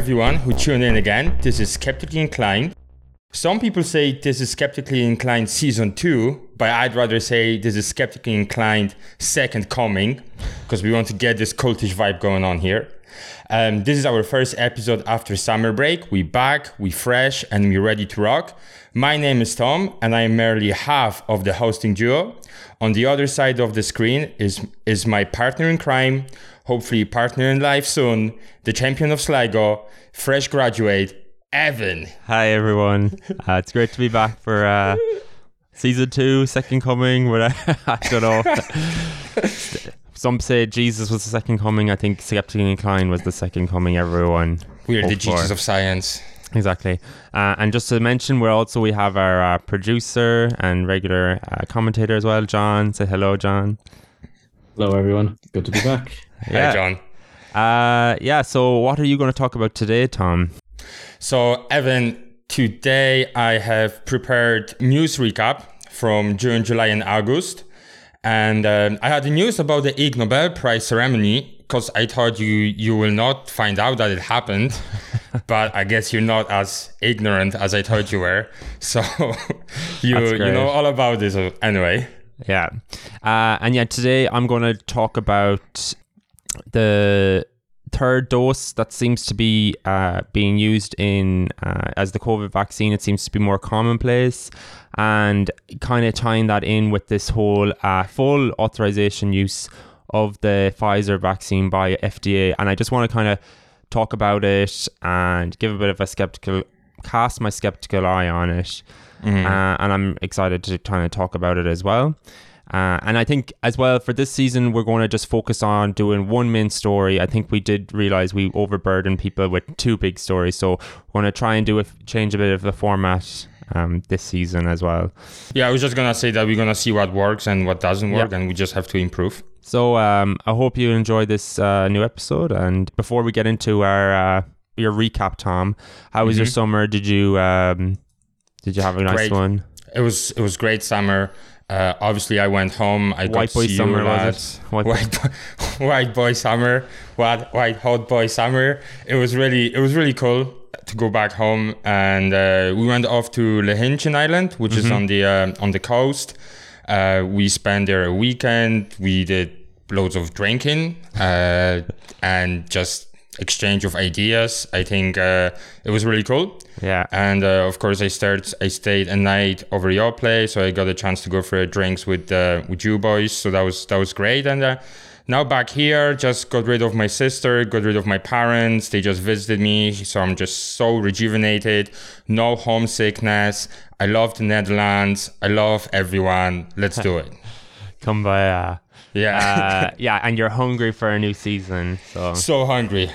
everyone who tuned in again. This is Skeptically Inclined. Some people say this is Skeptically Inclined Season 2, but I'd rather say this is Skeptically Inclined Second Coming, because we want to get this cultish vibe going on here. This is our first episode after summer break. We back, we fresh, and we ready to rock. My name is Tom, and I am merely half of the hosting duo. On the other side of the screen is my partner in crime, hopefully partner in life soon, the champion of Sligo, fresh graduate, Evan. Hi everyone. It's great to be back for season 2, second coming, whatever. I don't know. Some say Jesus was the second coming. I think Skeptically Inclined was the second coming, everyone. We are the Jesus of science. Exactly. And just to mention, we have our producer and regular commentator as well, John. Say hello, John. Hello, everyone. Good to be back. Yeah. Hi, John. So what are you going to talk about today, Tom? So, Evan, today I have prepared news recap from June, July and August. And I had the news about the Ig Nobel Prize ceremony, because I thought you will not find out that it happened, but I guess you're not as ignorant as I thought you were. So you know all about this anyway. Yeah. Today I'm going to talk about the third dose that seems to be being used in as the COVID vaccine. It seems to be more commonplace, and kind of tying that in with this whole full authorization use of the Pfizer vaccine by FDA. And I just want to kind of talk about it and give a bit of a skeptical eye on it. Mm-hmm. And I'm excited to kind of talk about it as well. And I think as well for this season, we're going to just focus on doing one main story. I think we did realize we overburdened people with two big stories. So we're going to try and change a bit of the format this season as well. Yeah, I was just going to say that we're going to see what works and what doesn't work. Yep. And we just have to improve. So I hope you enjoy this new episode. And before we get into our your recap, Tom, how was your summer? Did you have a nice one? It was great summer. Obviously, I went home. I got to see you lads. White boy summer. White hot boy summer. It was really cool to go back home, and we went off to Lahingen Island, which is on the coast. We spent there a weekend. We did loads of drinking and just exchange of ideas. I think it was really cool. Yeah. And of course, I stayed a night over your place, so I got a chance to go for drinks with you boys. So that was great. And now back here, just got rid of my sister, got rid of my parents. They just visited me, so I'm just so rejuvenated. No homesickness. I love the Netherlands. I love everyone. Let's do it. Come by. Yeah. And you're hungry for a new season. So hungry.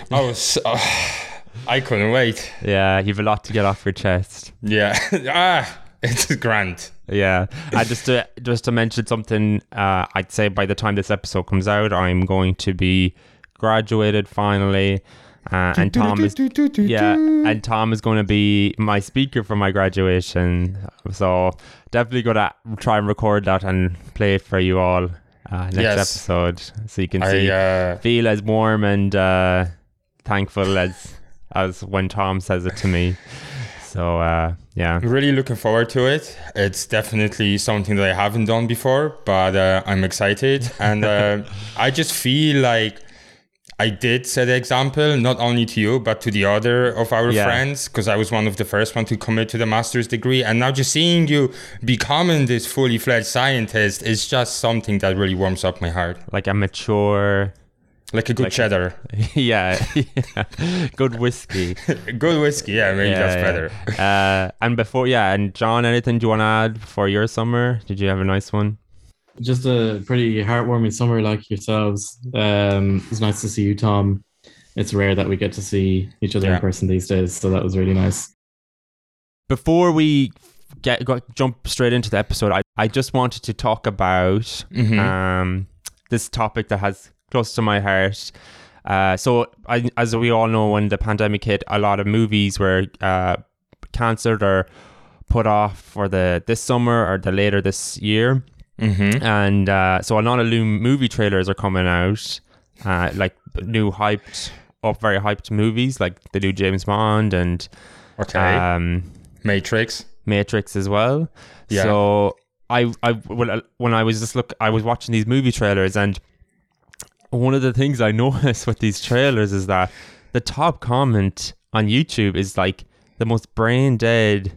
I couldn't wait. Yeah, you've a lot to get off your chest. Yeah. It's grand. Yeah. Just to mention something, I'd say by the time this episode comes out, I'm going to be graduated finally. And Tom is going to be my speaker for my graduation. So definitely going to try and record that and play it for you all. Next episode, so you can feel as warm and thankful as when Tom says it to me. So really looking forward to it. It's definitely something that I haven't done before, but I'm excited, and I just feel like I did set the example not only to you but to the other of our friends, because I was one of the first one to commit to the master's degree, and now just seeing you becoming this fully fledged scientist is just something that really warms up my heart. Like a mature, like a good cheddar. Good whiskey. Yeah, maybe that's better. And John, anything you want to add for your summer? Did you have a nice one? Just a pretty heartwarming summer like yourselves. It's nice to see you, Tom. It's rare that we get to see each other in person these days, so that was really nice. Before we jump straight into the episode, I just wanted to talk about this topic that has close to my heart. So, as we all know, when the pandemic hit, a lot of movies were cancelled or put off for this summer or later this year. Mm-hmm. And so a lot of new movie trailers are coming out, like new hyped up very hyped movies, like they do James Bond and Matrix as well. Yeah. So I was watching these movie trailers, and one of the things I noticed with these trailers is that the top comment on YouTube is like the most brain dead.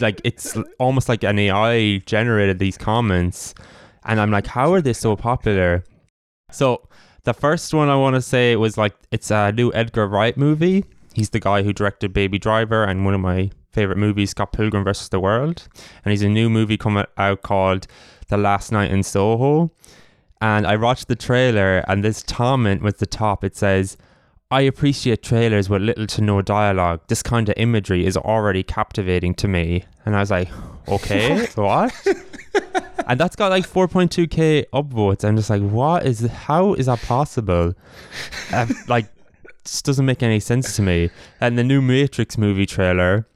Like, it's almost like an AI generated these comments, and I'm like, how are they so popular? So the first one I want to say was like, it's a new Edgar Wright movie. He's the guy who directed Baby Driver and one of my favorite movies, Scott Pilgrim vs the World, and he's a new movie coming out called The Last Night in Soho. And I watched the trailer, and this comment was the top. It says, I appreciate trailers with little to no dialogue. This kind of imagery is already captivating to me. And I was like, okay, what? And that's got like 4.2k upvotes. I'm just like, how is that possible? Like, this doesn't make any sense to me. And the new Matrix movie trailer,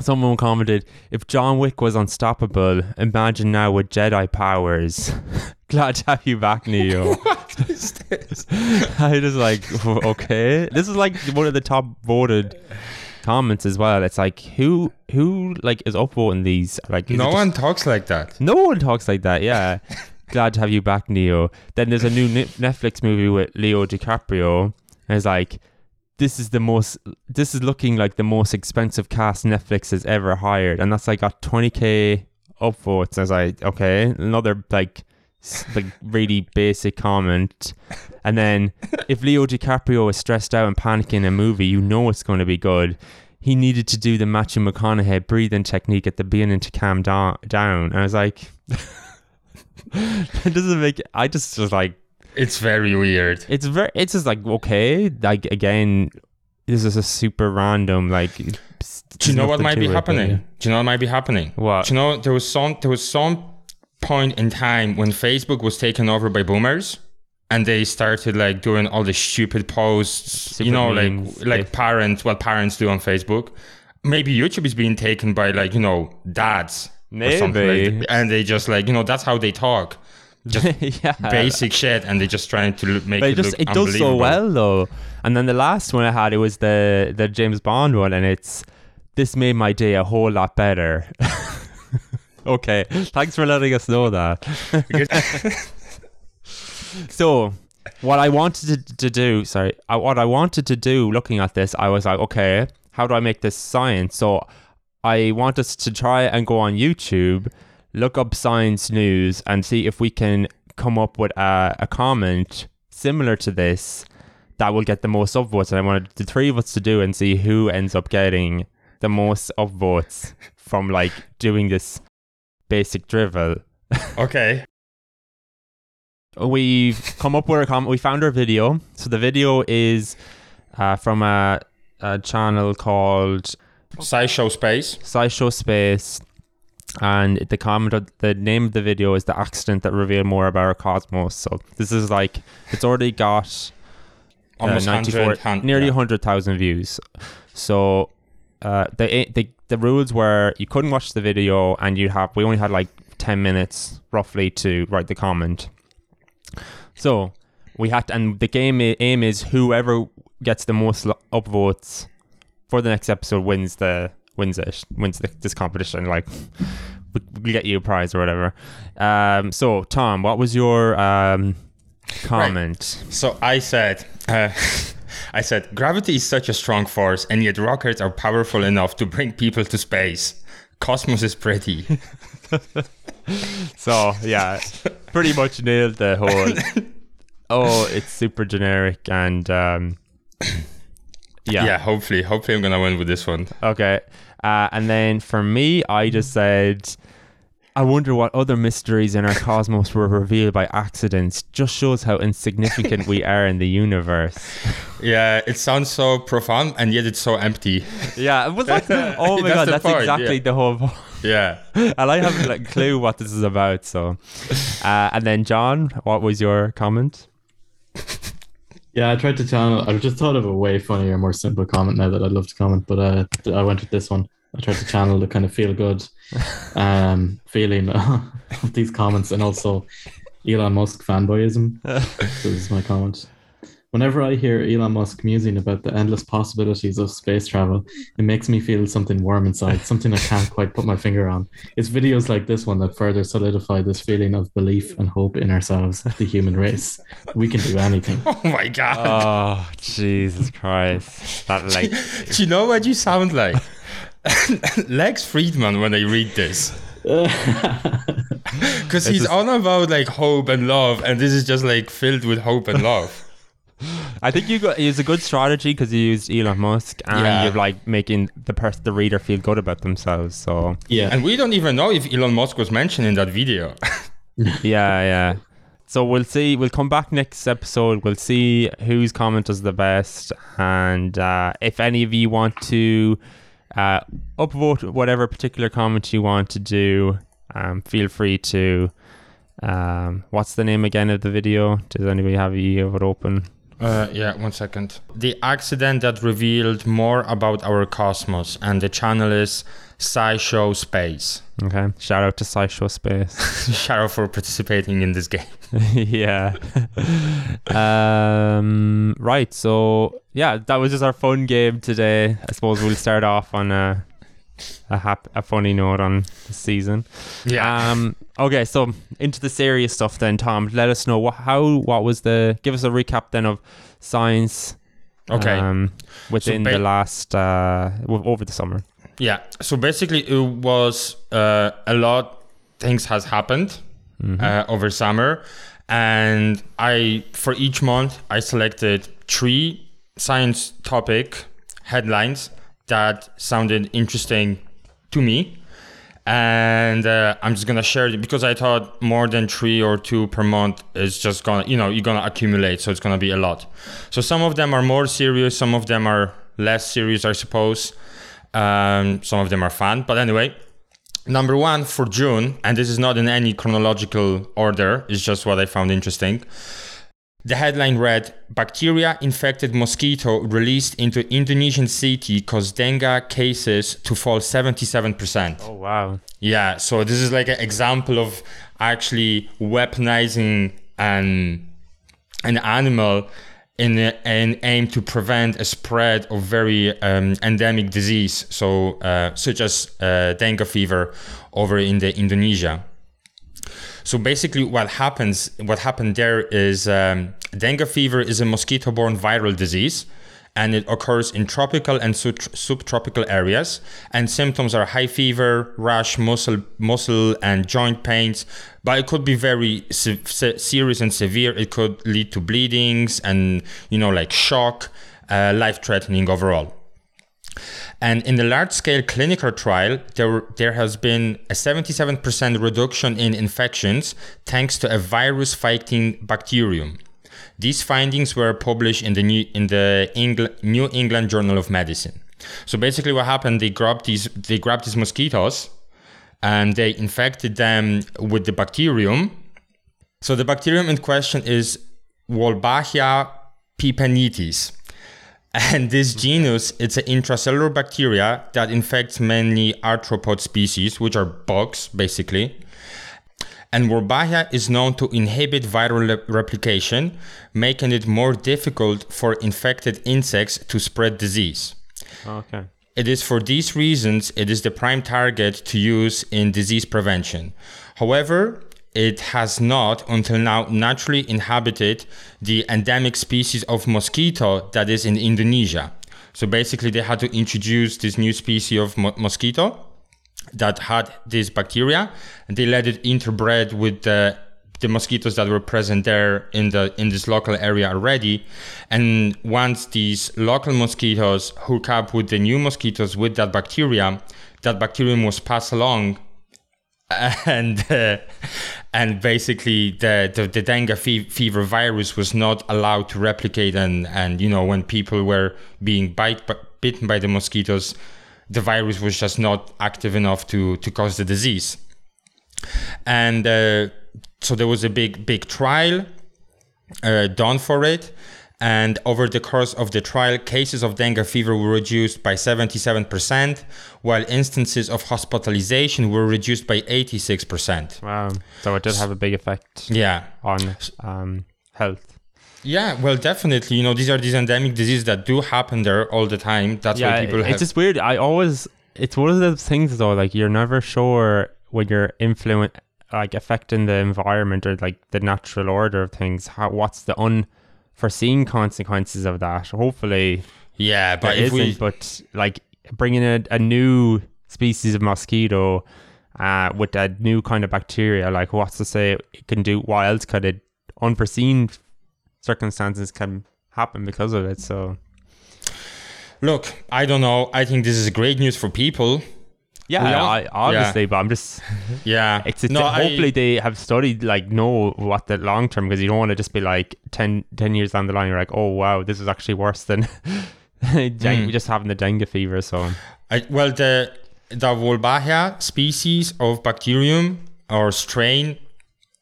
someone commented, if John Wick was unstoppable, imagine now with Jedi powers. Glad to have you back, Neo. What is this? I was like, okay. This is like one of the top voted comments as well. It's like, who like is upvoting these? Like, no one talks like that. Yeah. Glad to have you back, Neo. Then there's a new Netflix movie with Leo DiCaprio, and it's like, this is looking like the most expensive cast Netflix has ever hired, and that's like got 20k upvotes. I was like, okay, another like really basic comment. And then, if Leo DiCaprio is stressed out and panicking in a movie, you know it's going to be good. He needed to do the Matthew McConaughey breathing technique at the beginning to calm down. And I was like, it doesn't make. I just was like, it's very weird. It's just like, okay, like, again, this is a super random, like. Do you know what might be happening? What? Do you know there was some point in time when Facebook was taken over by boomers, and they started like doing all the stupid posts, super, you know, like parents do on Facebook. Maybe YouTube is being taken by like, you know, dads. Maybe. Or something like, and they just like, you know, that's how they talk. Just yeah. Basic shit, and they're just trying to make it look unbelievable. It does so well, though. And then the last one I had, it was the James Bond one, and it's, this made my day a whole lot better. Okay, thanks for letting us know that. So, what I wanted to do looking at this, I was like, okay, how do I make this science? So I want us to try and go on YouTube, look up science news, and see if we can come up with a comment similar to this that will get the most upvotes. And I wanted the three of us to do and see who ends up getting the most upvotes from like doing this basic drivel. Okay. We've come up with a comment. We found our video. So the video is from a channel called SciShow Space. And the name of the video is The Accident That Revealed More About Our Cosmos. So this is like, it's already got almost 100,000 views. So the rules were, you couldn't watch the video, and we only had like 10 minutes roughly to write the comment. So we had to, and the aim is whoever gets the most upvotes for the next episode wins this competition. Like, we get you a prize or whatever. So Tom, what was your comment? Right. So I said gravity is such a strong force, and yet rockets are powerful enough to bring people to space. Cosmos is pretty. So yeah, pretty much nailed the whole. Oh, it's super generic, and Yeah, hopefully I'm going to win with this one. Okay. And then for me, I just said, I wonder what other mysteries in our cosmos were revealed by accidents. Just shows how insignificant we are in the universe. Yeah, it sounds so profound, and yet it's so empty. Yeah, it was like, oh my God, that's exactly the whole point. Yeah. And I haven't a clue what this is about, so. And then John, what was your comment? Yeah, I tried to channel. I just thought of a way funnier, more simple comment now that I'd love to comment, but I went with this one. I tried to channel the kind of feel-good feeling of these comments, and also Elon Musk fanboyism. This is my comment. Whenever I hear Elon Musk musing about the endless possibilities of space travel, it makes me feel something warm inside, something I can't quite put my finger on. It's videos like this one that further solidify this feeling of belief and hope in ourselves, the human race. We can do anything. Oh my God. Oh, Jesus Christ. That like. Do you know what you sound like? Lex Friedman when I read this. Because he's on about like hope and love, and this is just like filled with hope and love. I think you got it's a good strategy because you used Elon Musk and you're like making the reader feel good about themselves. So yeah, and we don't even know if Elon Musk was mentioned in that video. yeah. So we'll see. We'll come back next episode. We'll see whose comment is the best, and if any of you want to upvote whatever particular comment you want to do, feel free to. What's the name again of the video? Does anybody have it open? Yeah, 1 second. The accident that revealed more about our cosmos, and the channel is SciShow Space. Okay, shout out to SciShow Space. Shout out for participating in this game. Yeah. Right, so yeah, that was just our fun game today. I suppose we'll start off on a funny note on this season. Yeah. Okay, so into the serious stuff then, Tom. Let us know give us a recap then of science. Okay. The last over the summer. Yeah. So basically, it was a lot things has happened over summer, and for each month I selected 3 science topic headlines that sounded interesting to me, and I'm just gonna share it because I thought more than 3 or 2 per month is just gonna, you're gonna accumulate, so it's gonna be a lot. So some of them are more serious, some of them are less serious, I suppose. Some of them are fun, but anyway, number 1 for June, and this is not in any chronological order, it's just what I found interesting. The headline read, bacteria infected mosquito released into Indonesian city caused dengue cases to fall 77%. Oh, wow. Yeah, so this is like an example of actually weaponizing an animal in an aim to prevent a spread of very endemic disease, so such as dengue fever over in Indonesia. So basically what happened there is dengue fever is a mosquito-borne viral disease, and it occurs in tropical and subtropical areas, and symptoms are high fever, rash, muscle and joint pains, but it could be very serious and severe. It could lead to bleedings and like shock, life-threatening overall. And in the large-scale clinical trial, there has been a 77% reduction in infections thanks to a virus-fighting bacterium. These findings were published in the New England Journal of Medicine. So basically, what happened? They grabbed these mosquitoes, and they infected them with the bacterium. So the bacterium in question is Wolbachia pipientis. And this genus, it's an intracellular bacteria that infects mainly arthropod species, which are bugs, basically. And Wolbachia is known to inhibit viral replication, making it more difficult for infected insects to spread disease. Okay. It is for these reasons, it is the prime target to use in disease prevention. However, it has not until now naturally inhabited the endemic species of mosquito that is in Indonesia. So basically they had to introduce this new species of mosquito that had this bacteria, and they let it interbred with the mosquitoes that were present there in this local area already. And once these local mosquitoes hook up with the new mosquitoes with that bacteria, that bacterium was passed along, and basically the dengue fever virus was not allowed to replicate, and when people were being bitten by the mosquitoes, the virus was just not active enough to cause the disease. And so there was a big trial done for it, and over the course of the trial, cases of dengue fever were reduced by 77%, while instances of hospitalization were reduced by 86%. Wow. So it did have a big effect on health. Yeah, well, definitely. You know, these are these endemic diseases that do happen there all the time. That's why people have... it's just weird. It's one of those things, though, like, you're never sure when you're affecting the environment or, like, the natural order of things. What's the unforeseen consequences of that? Hopefully... Yeah, but But bringing a new species of mosquito with a new kind of bacteria, like, what's to say it can do? What else could it? Unforeseen circumstances can happen because of it. So, look, I don't know. I think this is great news for people. But I'm just... yeah. Hopefully they have studied, like, know what the long term, because you don't want to just be like 10 years down the line, you're like, oh, wow, this is actually worse than just having the dengue fever. So, the Wolbachia species of bacterium or strain,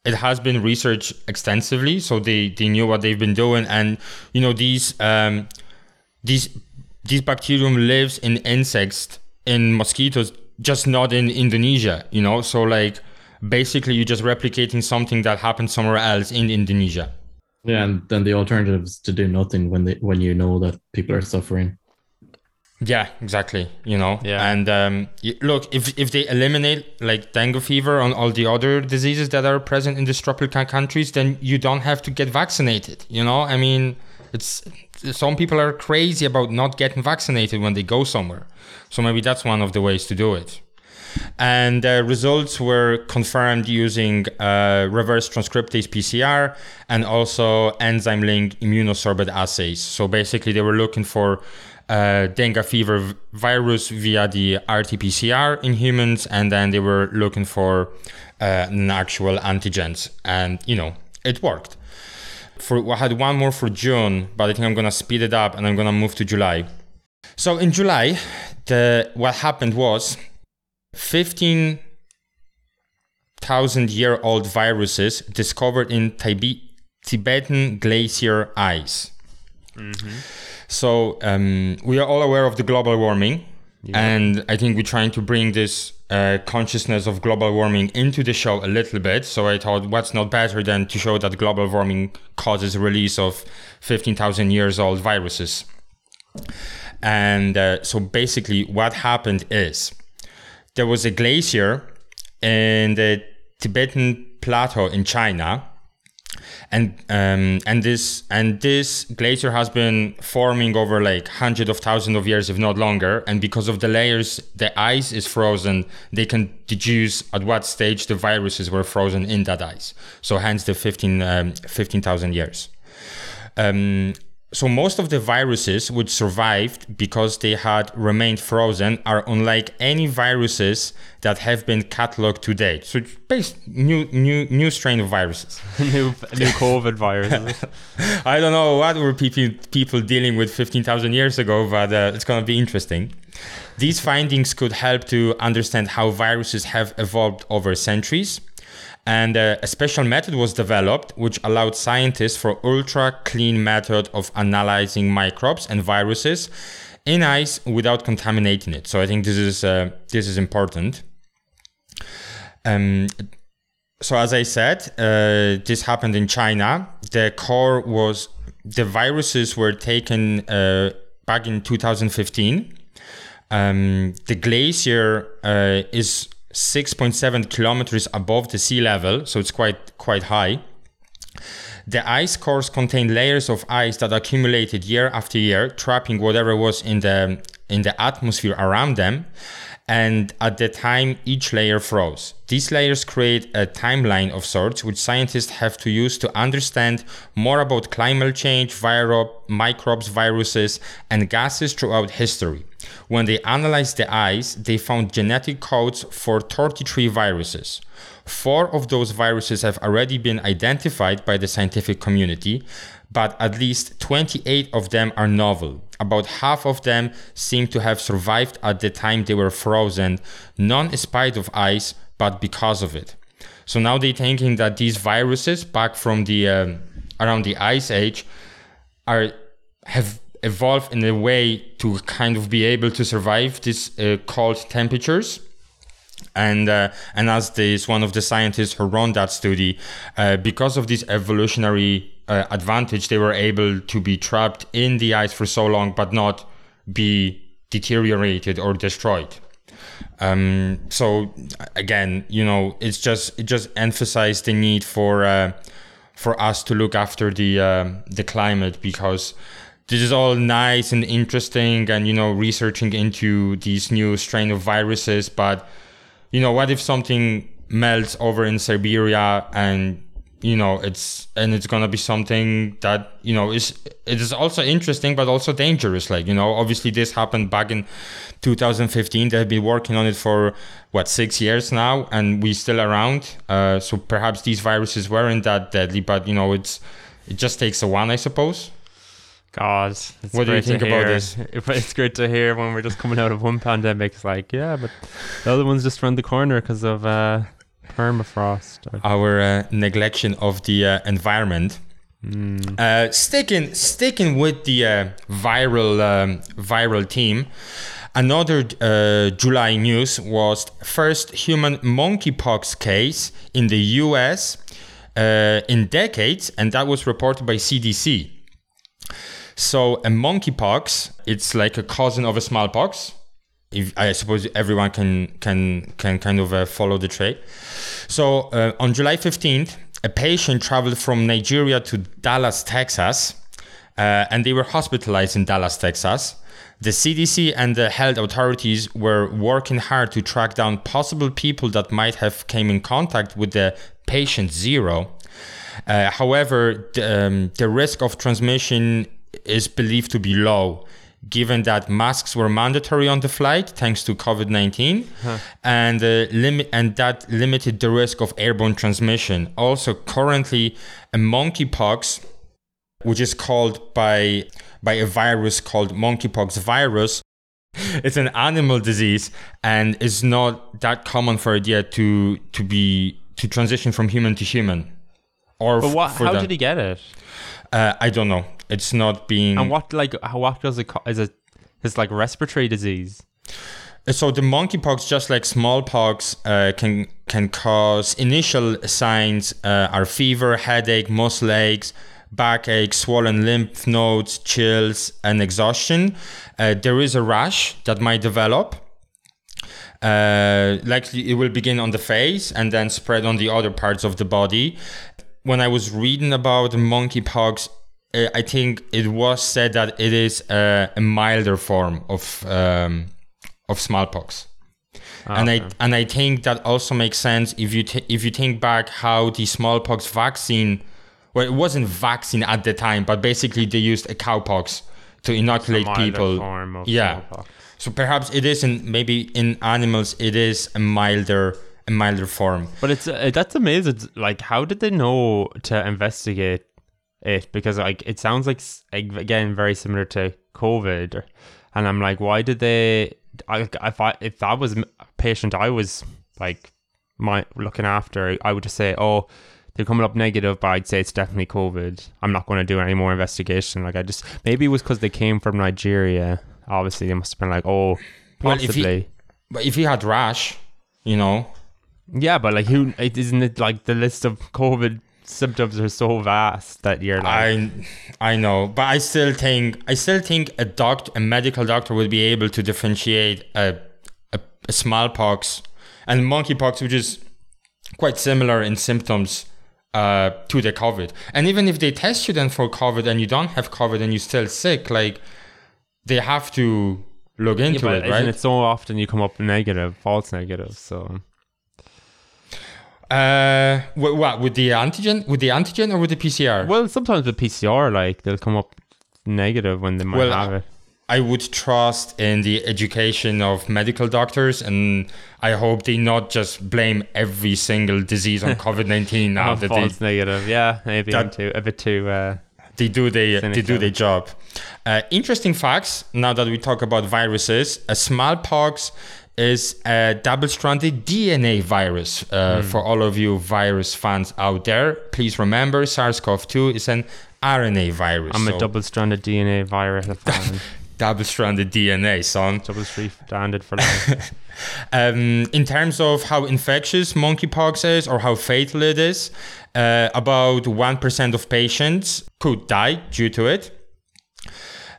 it has been researched extensively. So they knew what they've been doing. And, you know, these bacterium lives in insects, in mosquitoes, just not in Indonesia, you know? So, like, basically you're just replicating something that happened somewhere else in Indonesia. Yeah, and then the alternative is to do nothing when you know that people are suffering. Yeah, exactly, you know? Yeah. And look, if they eliminate, like, dengue fever and all the other diseases that are present in these tropical countries, then you don't have to get vaccinated, you know? I mean, some people are crazy about not getting vaccinated when they go somewhere. So maybe that's one of the ways to do it. And the results were confirmed using reverse transcriptase PCR and also enzyme-linked immunosorbent assays. So basically they were looking for dengue fever virus via the RT-PCR in humans, and then they were looking for an actual antigens. And, you know, it worked. I had one more for June, but I think I'm going to speed it up and I'm going to move to July. So in July, what happened was 15,000-year-old viruses discovered in Tibetan glacier ice. Mm-hmm. So we are all aware of the global warming. Yeah. And I think we're trying to bring this consciousness of global warming into the show a little bit. So I thought, what's not better than to show that global warming causes release of 15,000 years old viruses. And so basically what happened is there was a glacier in the Tibetan plateau in China. And this glacier has been forming over like hundreds of thousands of years, if not longer. And because of the layers, the ice is frozen. They can deduce at what stage the viruses were frozen in that ice. So hence the 15,000 years. So most of the viruses which survived because they had remained frozen are unlike any viruses that have been catalogued to date. So new strain of viruses. new COVID viruses. I don't know what were people dealing with 15,000 years ago, but it's going to be interesting. These findings could help to understand how viruses have evolved over centuries. And a special method was developed which allowed scientists for ultra clean method of analyzing microbes and viruses in ice without contaminating it. So I think this is important. So as I said, this happened in China. The viruses were taken back in 2015. The glacier is 6.7 kilometers above the sea level, so it's quite high. The ice cores contain layers of ice that accumulated year after year, trapping whatever was in the atmosphere around them. And at the time, each layer froze. These layers create a timeline of sorts, which scientists have to use to understand more about climate change, microbes, viruses, and gases throughout history. When they analyzed the ice, they found genetic codes for 33 viruses. 4 of those viruses have already been identified by the scientific community, but at least 28 of them are novel. About half of them seem to have survived at the time they were frozen, not in spite of ice, but because of it. So now they're thinking that these viruses back from the around the Ice Age have evolved in a way to kind of be able to survive these cold temperatures. And as this one of the scientists who ran that study, because of this evolutionary advantage, they were able to be trapped in the ice for so long, but not be deteriorated or destroyed. So again, you know, it just emphasized the need for us to look after the climate, because this is all nice and interesting, and you know, researching into these new strain of viruses, but you know, what if something melts over in Siberia, and you know, it's gonna be something that, you know, it is also interesting but also dangerous. Like, you know, obviously this happened back in 2015. They've been working on it for 6 years now, and we're still around. So perhaps these viruses weren't that deadly, but you know, it just takes a one, I suppose. God, what do you think about this? It's great to hear when we're just coming out of one pandemic. It's like, yeah, but the other one's just around the corner because of permafrost. Our neglection of the environment. Mm. Sticking with the viral theme, another July news was first human monkeypox case in the US in decades, and that was reported by CDC. So a monkeypox, it's like a cousin of a smallpox. If, I suppose everyone can kind of follow the trade. So on July 15th, a patient traveled from Nigeria to Dallas, Texas, and they were hospitalized in Dallas, Texas. The CDC and the health authorities were working hard to track down possible people that might have came in contact with the patient zero. However, the risk of transmission is believed to be low, given that masks were mandatory on the flight thanks to COVID-19, and that limited the risk of airborne transmission. Also, currently, a monkeypox, which is called by a virus called monkeypox virus, it's an animal disease and is not that common for it yet to transition from human to human. How did he get it? I don't know. It's not being. And what does it? It's like respiratory disease. So the monkeypox, just like smallpox, can cause initial signs are fever, headache, muscle aches, backache, swollen lymph nodes, chills, and exhaustion. There is a rash that might develop. Likely, it will begin on the face and then spread on the other parts of the body. When I was reading about monkeypox, I think it was said that it is a milder form of smallpox, and I think that also makes sense if you think back how the smallpox vaccine, well, it wasn't vaccine at the time, but basically they used a cowpox to inoculate people. Form of smallpox. So perhaps it is in animals it is a milder form. But it's that's amazing. Like, how did they know to investigate it? Because like it sounds like again very similar to COVID, and I'm like, why did they? If that was a patient I was like looking after, I would just say, oh, they're coming up negative, but I'd say it's definitely COVID. I'm not going to do any more investigation. Like, I just maybe it was because they came from Nigeria. Obviously, they must have been like, oh, possibly. But if he had rash, you know. Yeah, but like, who isn't it? Like, the list of COVID symptoms are so vast that you're like. I know, but I still think a medical doctor would be able to differentiate a smallpox and monkeypox, which is quite similar in symptoms to the COVID. And even if they test you then for COVID and you don't have COVID and you're still sick, like they have to look into it, right? And it's so often you come up negative, false negative, so. What with the antigen? With the antigen or with the PCR? Well, sometimes with PCR, like they'll come up negative when they might have it. I would trust in the education of medical doctors, and I hope they not just blame every single disease on COVID-19 now. That false negative, yeah, maybe a bit too. They do their job. Interesting facts. Now that we talk about viruses, a smallpox is a double-stranded DNA virus. For all of you virus fans out there, please remember SARS-CoV-2 is an RNA virus. I'm a double-stranded DNA virus fan. double-stranded DNA, son. Double-stranded for life. In terms of how infectious monkeypox is or how fatal it is, about 1% of patients could die due to it.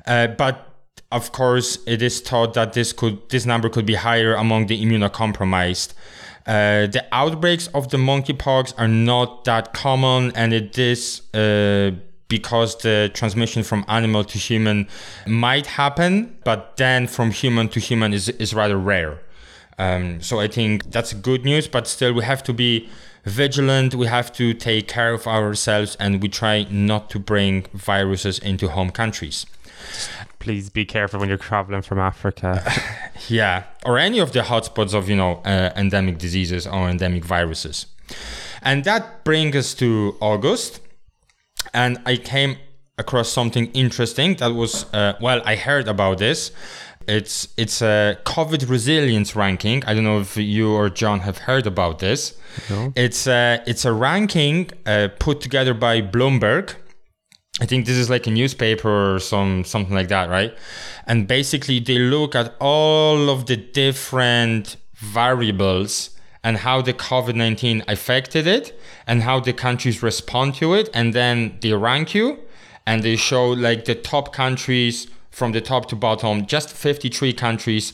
But of course, it is thought that this number could be higher among the immunocompromised. The outbreaks of the monkeypox are not that common, and it is because the transmission from animal to human might happen, but then from human to human is rather rare. So I think that's good news, but still we have to be vigilant, we have to take care of ourselves, and we try not to bring viruses into home countries. Please be careful when you're traveling from Africa. Yeah, or any of the hotspots of, endemic diseases or endemic viruses. And that brings us to August. And I came across something interesting that was, I heard about this. It's a COVID resilience ranking. I don't know if you or John have heard about this. No. It's a ranking put together by Bloomberg. I think this is like a newspaper or something like that, right? And basically they look at all of the different variables and how the COVID-19 affected it and how the countries respond to it. And then they rank you and they show like the top countries from the top to bottom, just 53 countries.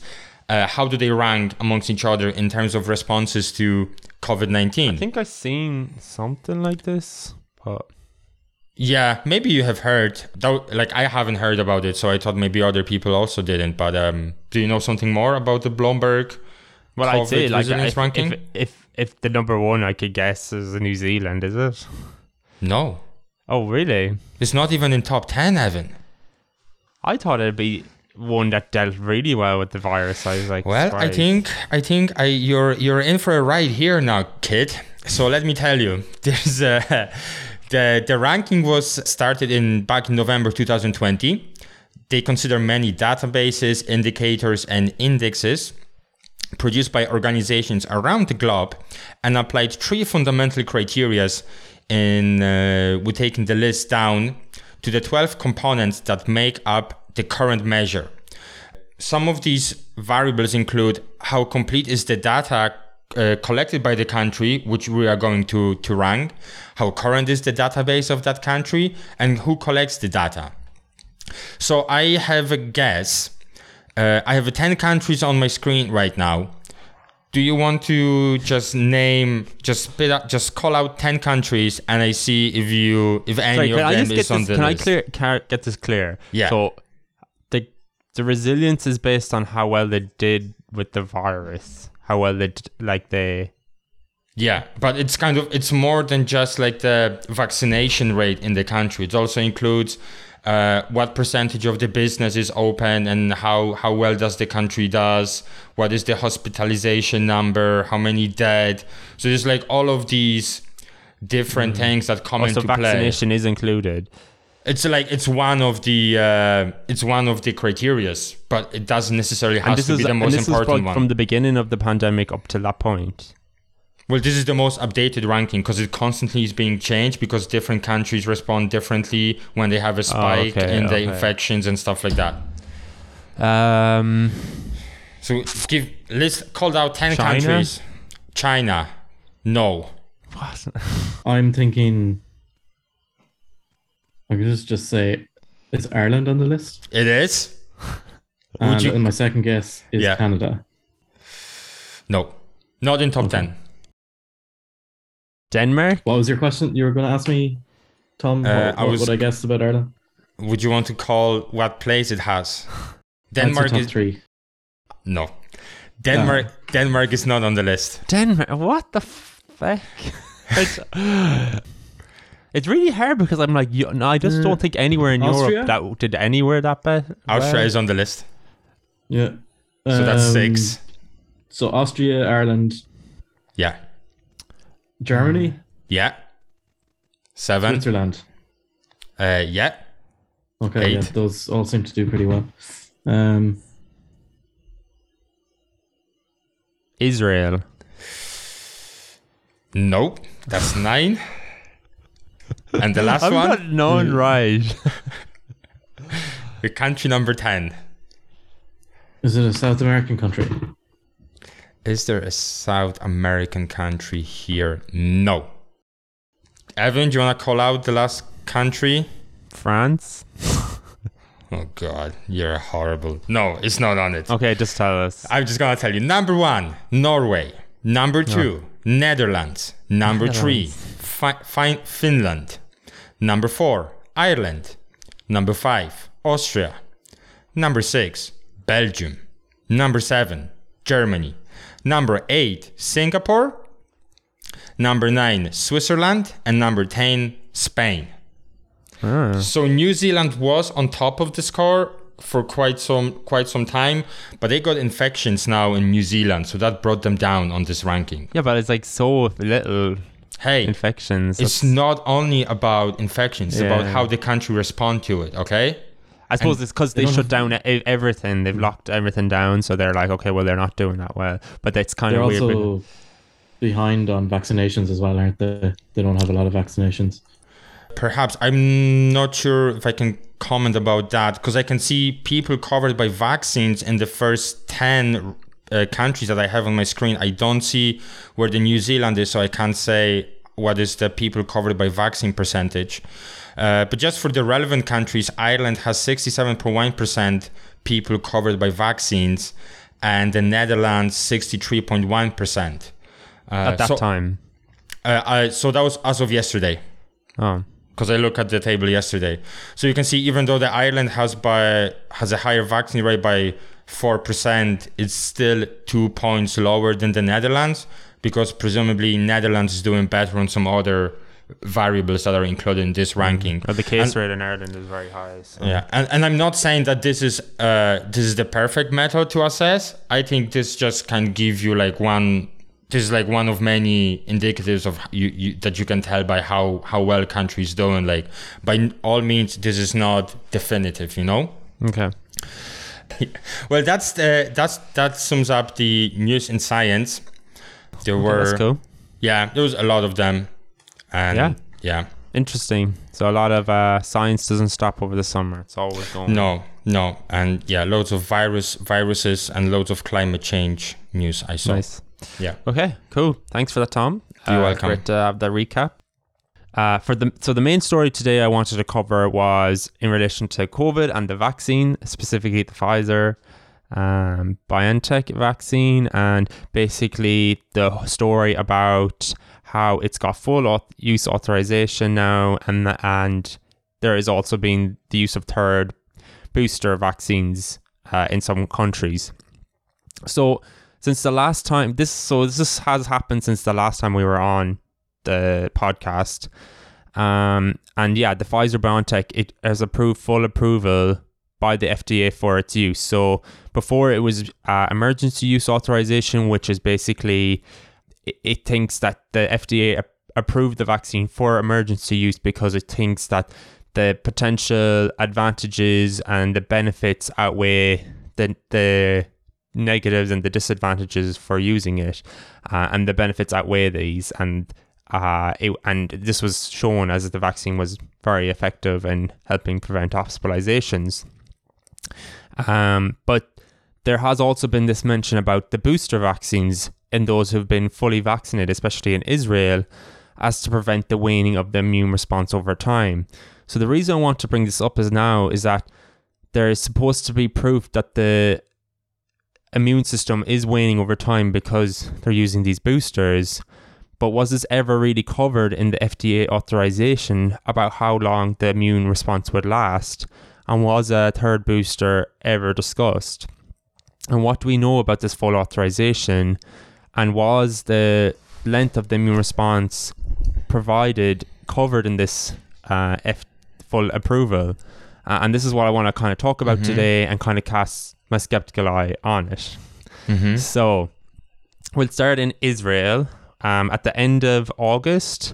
How do they rank amongst each other in terms of responses to COVID-19? I think I've seen something like this, but... Yeah, maybe you have heard. Like, I haven't heard about it, so I thought maybe other people also didn't. But do you know something more about the Bloomberg? Well, I'd say like ranking? If the number one I could guess is New Zealand, is it? No. Oh, really? It's not even in top 10, Evan. I thought it'd be one that dealt really well with the virus. I was like, well, surprised. I think you're in for a ride here now, kid. So let me tell you, there's a. The ranking was started back in November 2020. They consider many databases, indicators, and indexes produced by organizations around the globe and applied three fundamental criteria with taking the list down to the 12 components that make up the current measure. Some of these variables include how complete is the data collected by the country, which we are going to rank, how current is the database of that country, and who collects the data. So I have a guess. I have 10 countries on my screen right now. Do you want to just call out 10 countries, and I see if any of them is on the list? Can I get this clear? Yeah. So the resilience is based on how well they did with the virus. How well but it's more than just like the vaccination rate in the country. It also includes what percentage of the business is open and how well does the country does, what is the hospitalization number, how many dead. So there's like all of these different things that come into play. So vaccination is included. It's like it's one of the criterias, but it doesn't necessarily have to be the most important one. From the beginning of the pandemic up to that point. Well, this is the most updated ranking because it constantly is being changed because different countries respond differently when they have a spike in the infections and stuff like that. So called out 10 countries. China, no. What? I'm thinking. I could just say, is Ireland on the list? It is. And my second guess is Canada. No, not in top 10. Denmark? What was your question you were going to ask me, Tom? What I guessed about Ireland? Would you want to call what place it has? Denmark is... three. No. Denmark is not on the list. Denmark? What the fuck? It's really hard because I'm like, I just don't think anywhere in Austria? Europe that did anywhere that bad. Austria is on the list. Yeah. So that's 6. So Austria, Ireland. Yeah. Germany. Yeah. 7. Switzerland. Yeah. Okay. 8. Yeah, those all seem to do pretty well. Israel. Nope. That's 9. And the last one? I'm not known right. The country number 10. Is it a South American country? Is there a South American country here? No. Evan, do you want to call out the last country? France? Oh, God, you're horrible. No, it's not on it. Okay, just tell us. I'm just going to tell you. Number one, Norway. Number two, Netherlands. Number three, Finland. Number four, Ireland. Number five, Austria. Number six, Belgium. Number seven, Germany. Number eight, Singapore. Number nine, Switzerland. And number 10, Spain. So New Zealand was on top of the score for quite some time, but they got infections now in New Zealand, so that brought them down on this ranking. Yeah, but it's like so little infections. It's not only about infections, it's about how the country responds to it, okay? I suppose it's because they shut down everything. They've locked everything down, so they're like, okay, well, they're not doing that well. But that's kind of weird. They're also behind on vaccinations as well, aren't they? They don't have a lot of vaccinations. Perhaps. I'm not sure if I can comment about that, because I can see people covered by vaccines in the first 10 countries that I have on my screen. I don't see where the New Zealand is, so I can't say what is the people covered by vaccine percentage. But just for the relevant countries, Ireland has 67.1% people covered by vaccines, and the Netherlands 63.1%. At that time? So that was as of yesterday. Oh. Because I looked at the table yesterday. So you can see, even though the Ireland has a higher vaccine rate by 4%, it's still 2 points lower than the Netherlands, because presumably Netherlands is doing better on some other variables that are included in this ranking. But the case rate in Ireland is very high. So. Yeah, and I'm not saying that this is the perfect method to assess. I think this just can give you like one. This is like one of many indicators of that you can tell by how well countries doing. Like, by all means, this is not definitive, you know? Okay. Well, that sums up the news in science. Let's go. Yeah, there was a lot of them. And yeah. Interesting. So a lot of science doesn't stop over the summer. It's always going. No. And yeah, loads of viruses and loads of climate change news I saw. Nice. Yeah. Okay, cool. Thanks for that, Tom. You're welcome. Great to have that recap. So the main story today I wanted to cover was in relation to COVID and the vaccine, specifically the Pfizer BioNTech vaccine, and basically the story about how it's got full use authorization now, and there is also been the use of third booster vaccines in some countries. So since the last time, this has happened since the last time we were on the podcast. And yeah, the Pfizer-BioNTech, it has approved full approval by the FDA for its use. So before it was emergency use authorization, which is basically, it thinks that the FDA approved the vaccine for emergency use because it thinks that the potential advantages and the benefits outweigh the negatives and the disadvantages for using it, and the benefits outweigh these, and this was shown as the vaccine was very effective in helping prevent hospitalizations. But there has also been this mention about the booster vaccines in those who've been fully vaccinated, especially in Israel, as to prevent the waning of the immune response over time. So the reason I want to bring this up is now is that there is supposed to be proof that the immune system is waning over time because they're using these boosters. But was this ever really covered in the FDA authorization about how long the immune response would last? And was a third booster ever discussed? And what do we know about this full authorization? And was the length of the immune response covered in this full approval? And this is what I want to kind of talk about today and kind of cast my skeptical eye on it. So we'll start in Israel. At the end of August,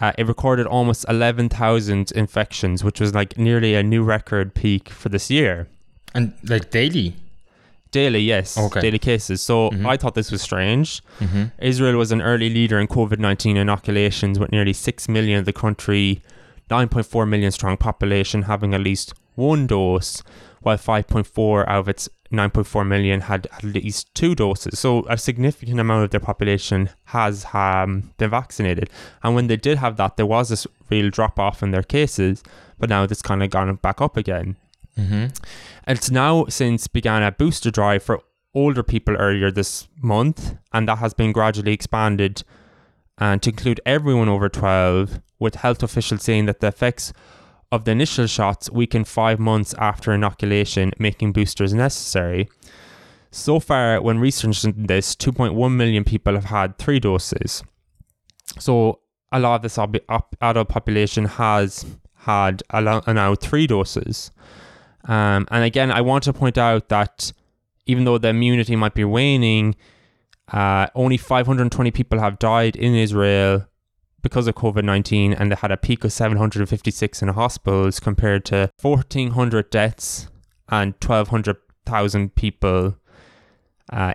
it recorded almost 11,000 infections, which was like nearly a new record peak for this year. And like daily, yes. Okay. Daily cases. So I thought this was strange. Israel was an early leader in COVID-19 inoculations, with nearly 6 million of the country, 9.4 million strong population, having at least one dose, while 5.4 out of its 9.4 million had at least two doses. So a significant amount of their population has been vaccinated. And when they did have that, there was this real drop off in their cases, but now it's kind of gone back up again. Mm-hmm. It's now since began a booster drive for older people earlier this month, and that has been gradually expanded and to include everyone over 12, with health officials saying that the effects of the initial shots weaken 5 months after inoculation, making boosters necessary. So far, when researching this, 2.1 million people have had three doses. So a lot of this adult population has had now three doses. And again, I want to point out that even though the immunity might be waning, only 520 people have died in Israel because of COVID-19, and they had a peak of 756 in hospitals compared to 1,400 deaths and 1,200,000 people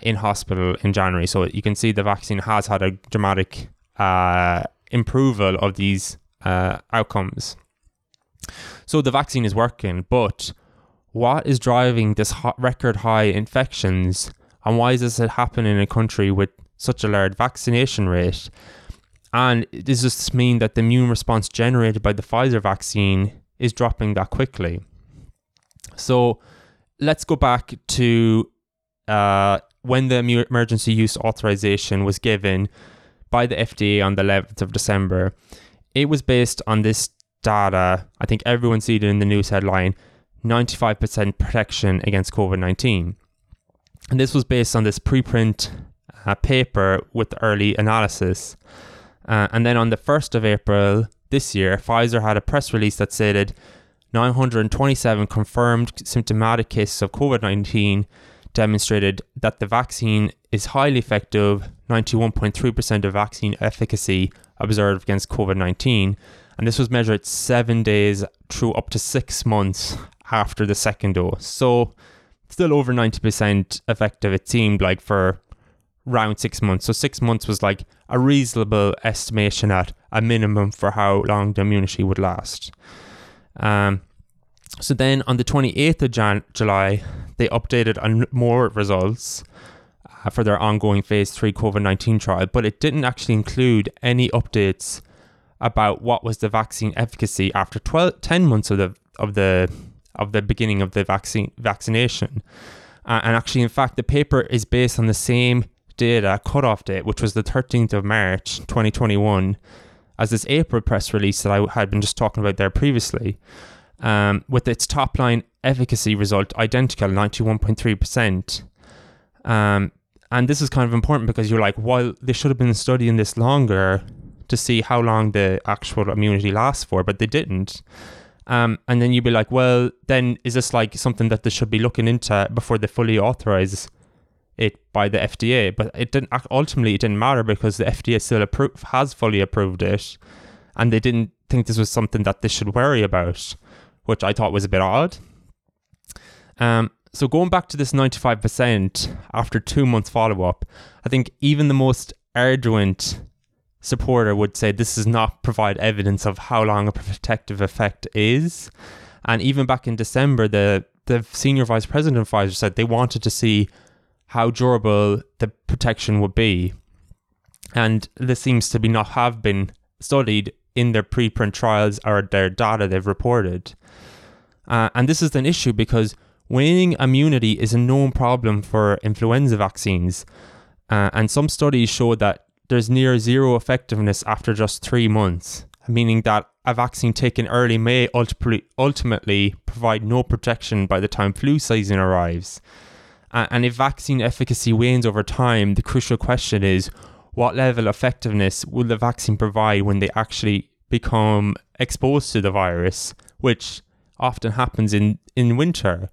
in hospital in January. So you can see the vaccine has had a dramatic improvement of these outcomes. So the vaccine is working, but what is driving this record high infections, and why is this happening in a country with such a large vaccination rate? And does this mean that the immune response generated by the Pfizer vaccine is dropping that quickly? So let's go back to when the emergency use authorization was given by the FDA on the 11th of December. It was based on this data. I think everyone's seen it in the news headline, 95% protection against COVID-19. And this was based on this preprint paper with early analysis. And then on the 1st of April this year, Pfizer had a press release that stated 927 confirmed symptomatic cases of COVID-19 demonstrated that the vaccine is highly effective, 91.3% of vaccine efficacy observed against COVID-19. And this was measured 7 days through up to 6 months after the second dose. So still over 90% effective, it seemed like, for around 6 months. So 6 months was like a reasonable estimation at a minimum for how long the immunity would last. So then on the 28th of July, they updated on more results for their ongoing phase 3 COVID-19 trial, but it didn't actually include any updates about what was the vaccine efficacy after 10 months of the beginning of the vaccination. And actually, in fact, the paper is based on the same data cutoff date, which was the 13th of March 2021, as this April press release that I had been just talking about there previously, with its top line efficacy result identical, 91.3%. And this is kind of important because you're like, well, they should have been studying this longer to see how long the actual immunity lasts for, but they didn't. And then you'd be like, well, then is this like something that they should be looking into before they fully authorize it by the FDA? But it didn't. Ultimately, it didn't matter because the FDA still has fully approved it, and they didn't think this was something that they should worry about, which I thought was a bit odd. So going back to this 95% after 2 months follow-up, I think even the most ardent supporter would say this does not provide evidence of how long a protective effect is. And even back in December, the senior vice president of Pfizer said they wanted to see how durable the protection would be, and this seems to be not have been studied in their preprint trials or their data they've reported. And this is an issue because waning immunity is a known problem for influenza vaccines, and some studies show that there's near zero effectiveness after just 3 months, meaning that a vaccine taken early may ultimately provide no protection by the time flu season arrives. And if vaccine efficacy wanes over time, the crucial question is, what level of effectiveness will the vaccine provide when they actually become exposed to the virus, which often happens in winter?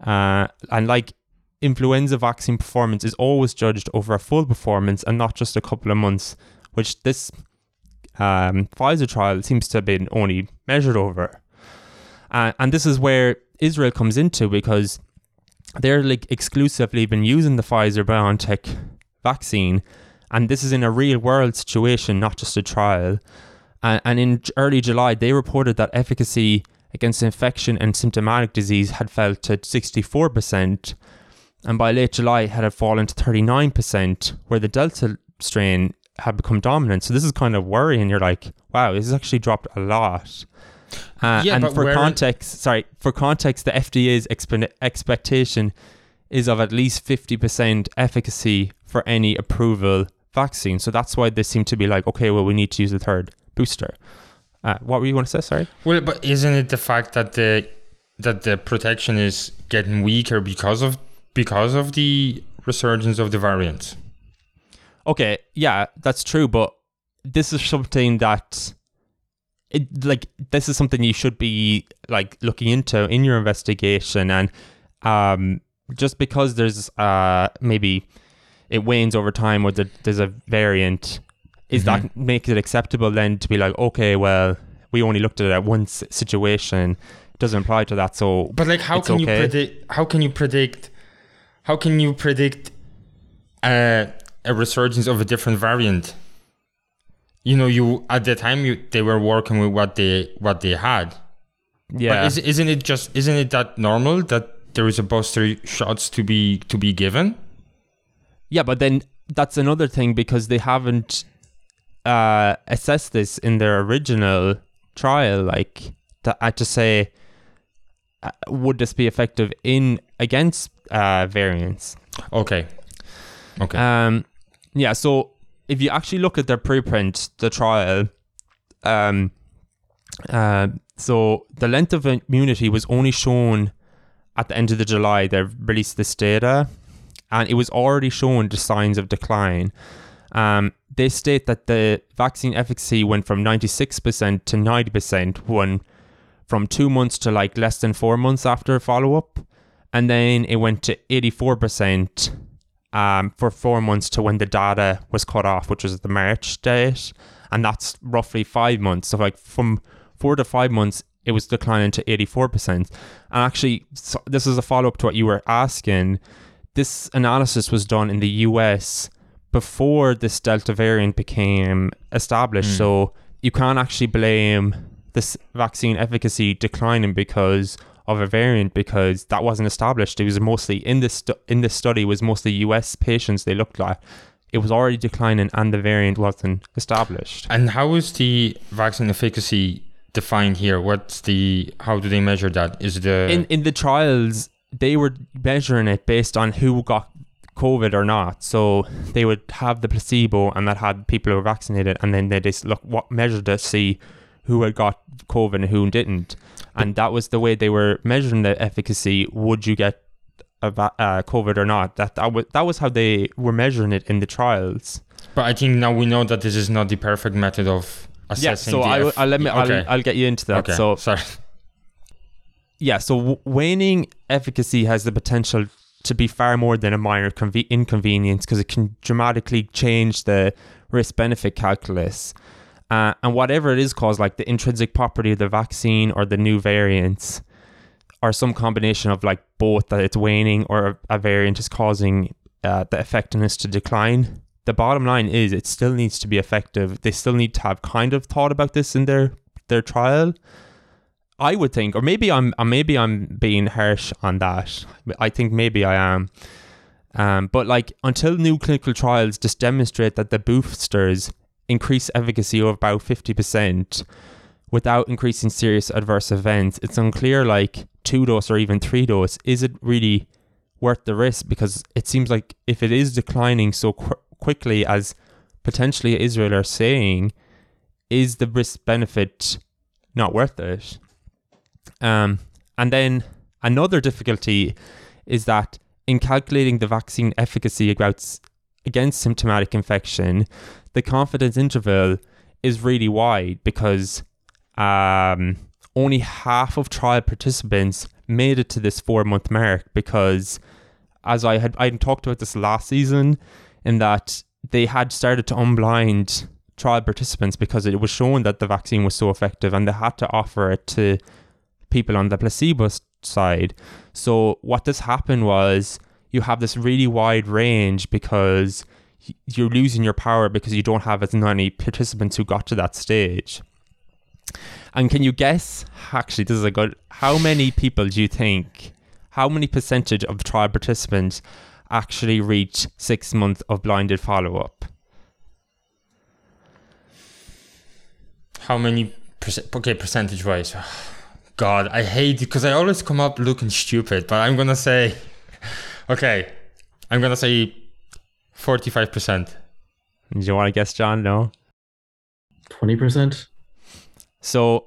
And like influenza vaccine performance is always judged over a full performance and not just a couple of months, which this Pfizer trial seems to have been only measured over. And this is where Israel comes into, because they're like exclusively been using the Pfizer-BioNTech vaccine, and this is in a real-world situation, not just a trial. And in early July, they reported that efficacy against infection and symptomatic disease had fell to 64%, and by late July it had fallen to 39%, where the Delta strain had become dominant. So this is kind of worrying. You're like, wow, this has actually dropped a lot. For context, the FDA's expectation is of at least 50% efficacy for any approval vaccine. So that's why they seem to be like, okay, well, we need to use the third booster. What were you going to say? Sorry. Well, but isn't it the fact that the protection is getting weaker because of the resurgence of the variants? Okay, yeah, that's true. But this is something that, you should be like looking into in your investigation, and just because there's maybe it wanes over time or there's a variant, is mm-hmm. that make it acceptable then to be like, okay, well, we only looked at it at one situation, it doesn't apply to that, so but like how can okay. you predict? How can you predict a resurgence of a different variant? You know, they were working with what they had. Yeah. But isn't it that normal that there is a booster shots to be given? Yeah, but then that's another thing, because they haven't assessed this in their original trial. Like, to say, would this be effective against variants? Okay. Yeah. So, if you actually look at their preprint, the trial, so the length of immunity was only shown at the end of July. They released this data, and it was already shown the signs of decline. They state that the vaccine efficacy went from 96% to 90%, from 2 months to like less than 4 months after follow-up, and then it went to 84%. For 4 months to when the data was cut off, which was the March date, and that's roughly 5 months. So like from 4 to 5 months, it was declining to 84%. And actually, so this is a follow-up to what you were asking. This analysis was done in the US before this Delta variant became established. Mm. So you can't actually blame this vaccine efficacy declining because of a variant, because that wasn't established. It was mostly in this study was mostly US patients they looked at. It was already declining and the variant wasn't established. And how is the vaccine efficacy defined here? How do they measure that? Is the in the trials they were measuring it based on who got COVID or not. So they would have the placebo and that had people who were vaccinated, and then they just measured to see who had got COVID and who didn't. And that was the way they were measuring the efficacy. Would you get COVID or not? That was how they were measuring it in the trials. But I think now we know that this is not the perfect method of assessing. Yeah, so I'll get you into that. Okay, so, sorry. Yeah, so waning efficacy has the potential to be far more than a minor inconvenience, because it can dramatically change the risk-benefit calculus. And whatever it is caused, like the intrinsic property of the vaccine or the new variants, or some combination of like both, that it's waning or a variant is causing the effectiveness to decline. The bottom line is it still needs to be effective. They still need to have kind of thought about this in their trial, I would think. Or maybe I'm being harsh on that. I think maybe I am. But like, until new clinical trials just demonstrate that the boosters increase efficacy of about 50% without increasing serious adverse events, it's unclear, like 2-dose or even 3-dose, is it really worth the risk? Because it seems like if it is declining so quickly as potentially Israel are saying, is the risk benefit not worth it? And then another difficulty is that in calculating the vaccine efficacy against symptomatic infection, the confidence interval is really wide, because only half of trial participants made it to this 4-month mark, because as I had talked about this last season, in that they had started to unblind trial participants because it was shown that the vaccine was so effective, and they had to offer it to people on the placebo side. So what this happened was, you have this really wide range because you're losing your power, because you don't have as many participants who got to that stage. And can you guess, actually, this is a good, how many people do you think how many percentage of trial participants actually reached 6 months of blinded follow-up? How many percentage-wise? God, I hate it because I always come up looking stupid, but I'm going to say, okay, I'm going to say 45%. Do you want to guess, John? No? 20%? So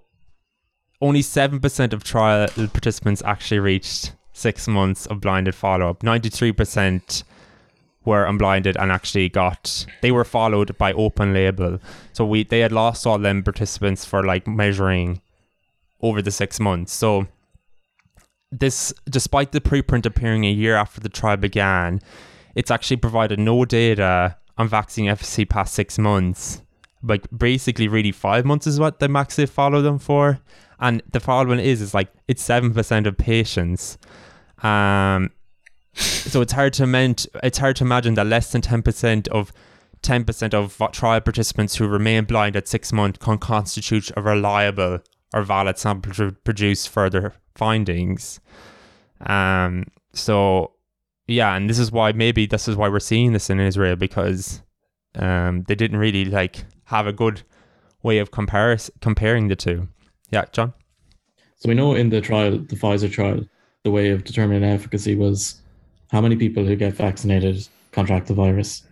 only 7% of trial participants actually reached 6 months of blinded follow-up. 93% were unblinded and actually they were followed by open label. So they had lost all them participants for like measuring over the 6 months. So this, despite the preprint appearing a year after the trial began, it's actually provided no data on vaccine efficacy past 6 months. Like basically really 5 months is what the max they follow them for. And the following is like, it's 7% of patients. So it's hard to imagine that less than 10% of trial participants who remain blind at 6 months can constitute a reliable or valid sample to produce further findings. So yeah, and this is why we're seeing this in Israel, because they didn't really like have a good way of comparing the two. Yeah, John? So we know in the trial, the Pfizer trial, the way of determining efficacy was how many people who get vaccinated contract the virus.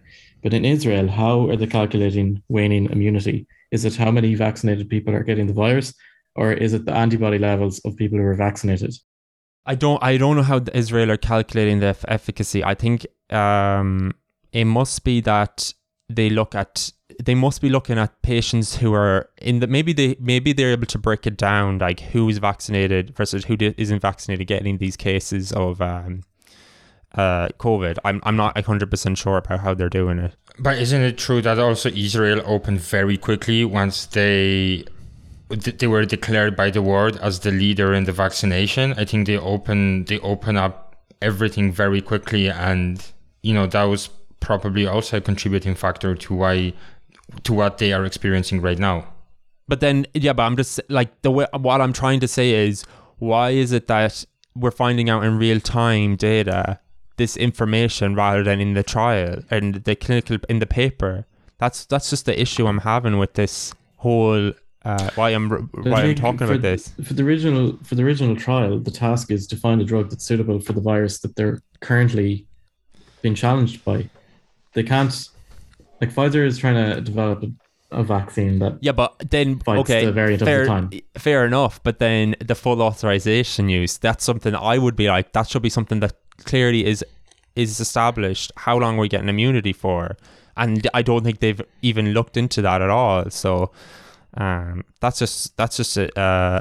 But in Israel, how are they calculating waning immunity? Is it how many vaccinated people are getting the virus, or is it the antibody levels of people who are vaccinated? I don't know how Israel are calculating the efficacy. I think it must be that they must be looking at patients who are in the, maybe they're able to break it down, like who is vaccinated versus who isn't vaccinated getting these cases of COVID. I'm not 100% sure about how they're doing it. But isn't it true that also Israel opened very quickly once they were declared by the world as the leader in the vaccination? I think they open up everything very quickly, and you know that was probably also a contributing factor to what they are experiencing right now. But then, yeah, but I'm just like, the way, what I'm trying to say is, why is it that we're finding out in real time data this information rather than in the trial and the clinical in the paper? That's just the issue I'm having with this whole. Why I'm talking about this. For the original trial, the task is to find a drug that's suitable for the virus that they're currently being challenged by. They can't, like Pfizer is trying to develop a vaccine that fights the variant of the time. Fair enough, but then the full authorization use, that's something I would be like, that should be something that clearly is established. How long are we getting immunity for? And I don't think they've even looked into that at all. So. That's just what I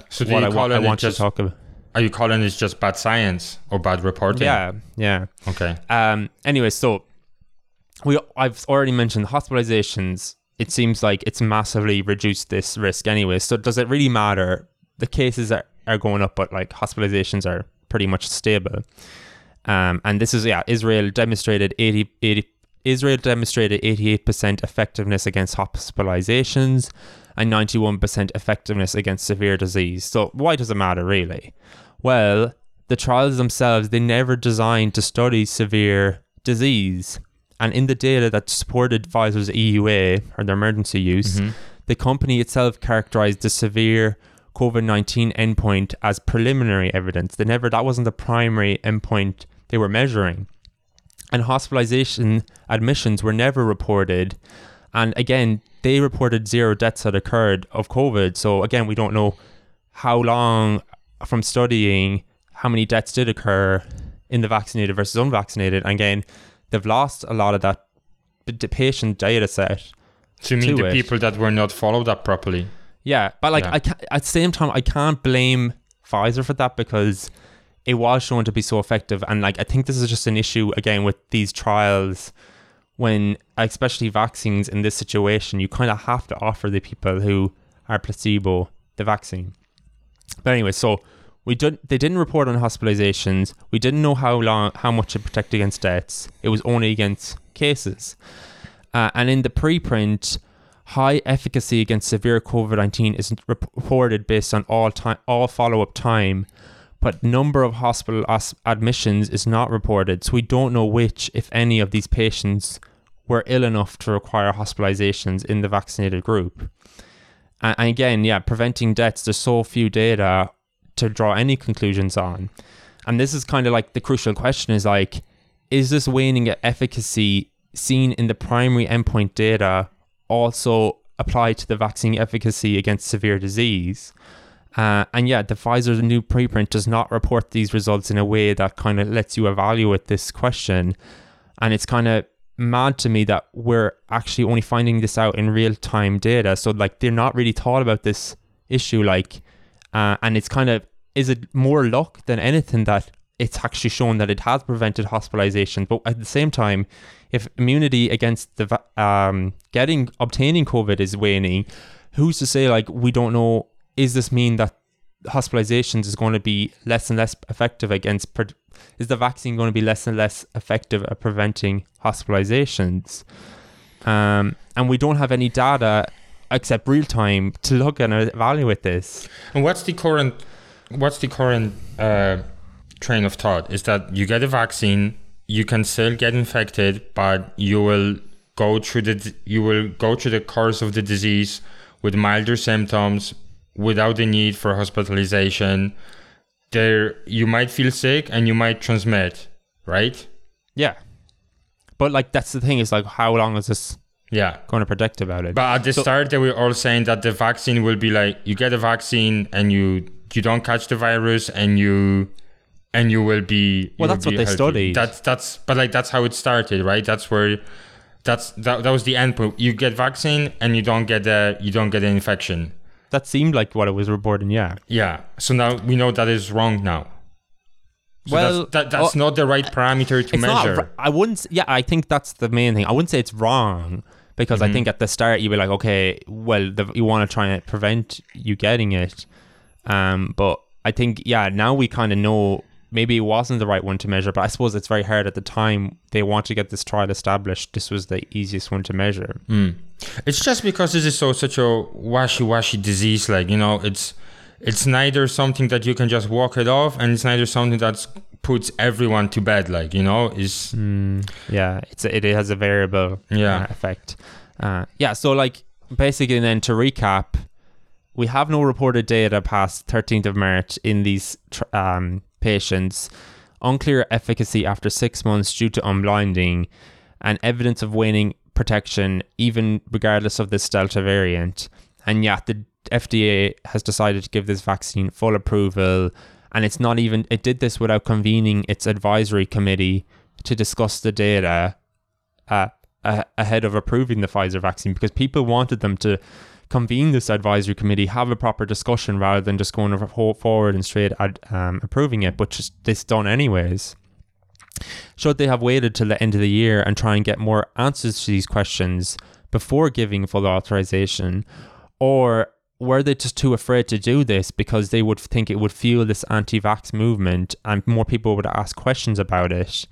want to talk about. Are you calling it just bad science or bad reporting? Yeah. Okay. Anyway, so I've already mentioned hospitalizations. It seems like it's massively reduced this risk anyway. So does it really matter? The cases are going up, but like hospitalizations are pretty much stable. And this is, Israel demonstrated 88% effectiveness against hospitalizations and 91% effectiveness against severe disease. So why does it matter, really? Well, the trials themselves, they never designed to study severe disease. And in the data that supported Pfizer's EUA, or their emergency use, the company itself characterized the severe COVID-19 endpoint as preliminary evidence. That wasn't the primary endpoint they were measuring. And hospitalization admissions were never reported. And again, they reported 0 deaths had occurred of COVID. So again, we don't know how long from studying how many deaths did occur in the vaccinated versus unvaccinated. And again, they've lost a lot of that patient data set. So you mean the people that were not followed up properly? Yeah, but like at the same time, I can't blame Pfizer for that, because it was shown to be so effective. And like, I think this is just an issue again with these trials, when especially vaccines in this situation, you kind of have to offer the people who are placebo the vaccine. But anyway, so they didn't report on hospitalizations. We didn't know how much it protected against deaths. It was only against cases. And in the preprint, high efficacy against severe COVID-19 is reported based on all follow-up time, but number of hospital admissions is not reported. So we don't know which, if any, of these patients were ill enough to require hospitalizations in the vaccinated group. And again, yeah, preventing deaths, there's so few data to draw any conclusions on. And this is kind of like the crucial question is like, is this waning efficacy seen in the primary endpoint data also applied to the vaccine efficacy against severe disease? And yeah, the Pfizer's new preprint does not report these results in a way that kind of lets you evaluate this question. And it's kind of mad to me that we're actually only finding this out in real-time data. So like they're not really thought about this issue, like, and it's kind of, is it more luck than anything that it's actually shown that it has prevented hospitalization? But at the same time, if immunity against the obtaining COVID is waning, who's to say, like, we don't know, is this mean that hospitalizations is going to be less and less effective against, is the vaccine going to be less and less effective at preventing hospitalizations? And we don't have any data except real time to look and evaluate this. And what's the current train of thought is that you get a vaccine, you can still get infected, but you will go through the course of the disease with milder symptoms without the need for hospitalization. There, you might feel sick and you might transmit, right? Yeah, but like that's the thing is like, how long is this? Yeah, going to predict about it. But at the start, they were all saying that the vaccine will be like, you get a vaccine and you don't catch the virus and you will be that's what they studied. That's how it started, right? That was the end point. You get vaccine and you don't get an infection. That seemed like what it was reporting, yeah. Yeah. So now we know that is wrong now. So well, that's not the right parameter to measure. I think that's the main thing. I wouldn't say it's wrong because I think at the start you'd be like, okay, well, you want to try and prevent you getting it. But I think, yeah, now we kind of know maybe it wasn't the right one to measure, but I suppose it's very hard at the time. They want to get this trial established. This was the easiest one to measure. Mm. It's just because this is such a washy-washy disease. Like, you know, it's neither something that you can just walk it off, and it's neither something that puts everyone to bed, like, you know, is yeah, it has a variable effect. So like basically then to recap, we have no reported data past 13th of March in these patients, unclear efficacy after 6 months due to unblinding, and evidence of waning protection even regardless of this Delta variant. And yet the FDA has decided to give this vaccine full approval, and it did this without convening its advisory committee to discuss the data ahead of approving the Pfizer vaccine, because people wanted them to convene this advisory committee, have a proper discussion rather than just going forward and straight approving it, but just this done anyways. Should they have waited till the end of the year and try and get more answers to these questions before giving full authorization, or were they just too afraid to do this because they would think it would fuel this anti-vax movement and more people would ask questions about it?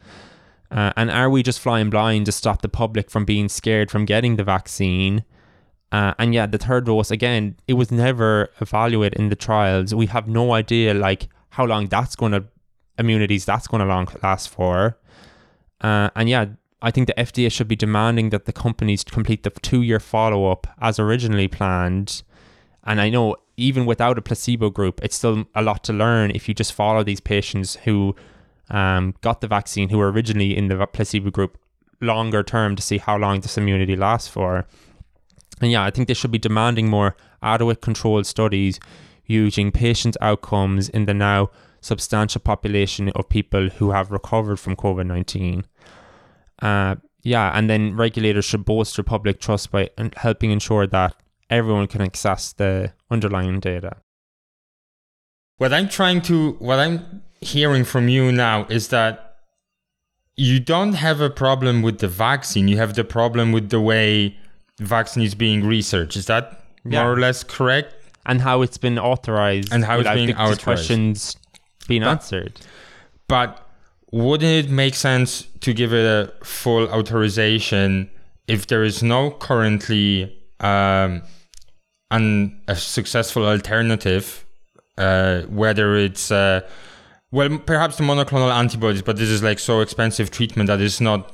And are we just flying blind to stop the public from being scared from getting the vaccine? And yeah, the third dose, again, it was never evaluated in the trials. We have no idea like how long last for. And yeah, I think the FDA should be demanding that the companies complete the 2-year follow-up as originally planned. And I know even without a placebo group, it's still a lot to learn if you just follow these patients who got the vaccine, who were originally in the placebo group, longer term to see how long this immunity lasts for. And yeah, I think they should be demanding more adequate controlled studies using patient outcomes in the now substantial population of people who have recovered from COVID-19. And then regulators should bolster public trust by helping ensure that everyone can access the underlying data. What I'm hearing from you now is that you don't have a problem with the vaccine. You have the problem with the way the vaccine is being researched. Is that more or less correct? And how it's been authorized. And how it's being authorized. Questions being answered. But wouldn't it make sense to give it a full authorization if there is no currently a successful alternative, whether it's Well, perhaps the monoclonal antibodies, but this is like so expensive treatment that is not,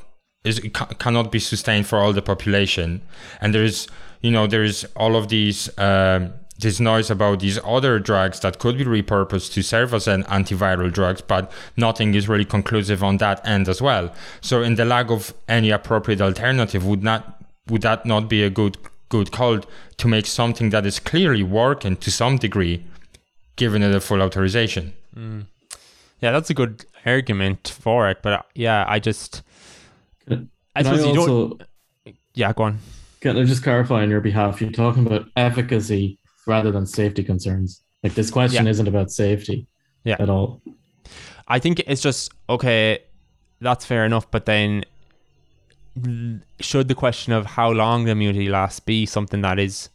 cannot be sustained for all the population. And there is, you know, there is all of these, this noise about these other drugs that could be repurposed to serve as an antiviral drugs, but nothing is really conclusive on that end as well. So in the lack of any appropriate alternative, would that not be a good call to make something that is clearly working to some degree, given it a full authorization? Mm. Yeah, that's a good argument for it. But yeah, Yeah, go on. Can I just clarify on your behalf? You're talking about efficacy rather than safety concerns. Like, this question isn't about safety at all. I think it's just, okay, that's fair enough. But then should the question of how long the immunity lasts be something that is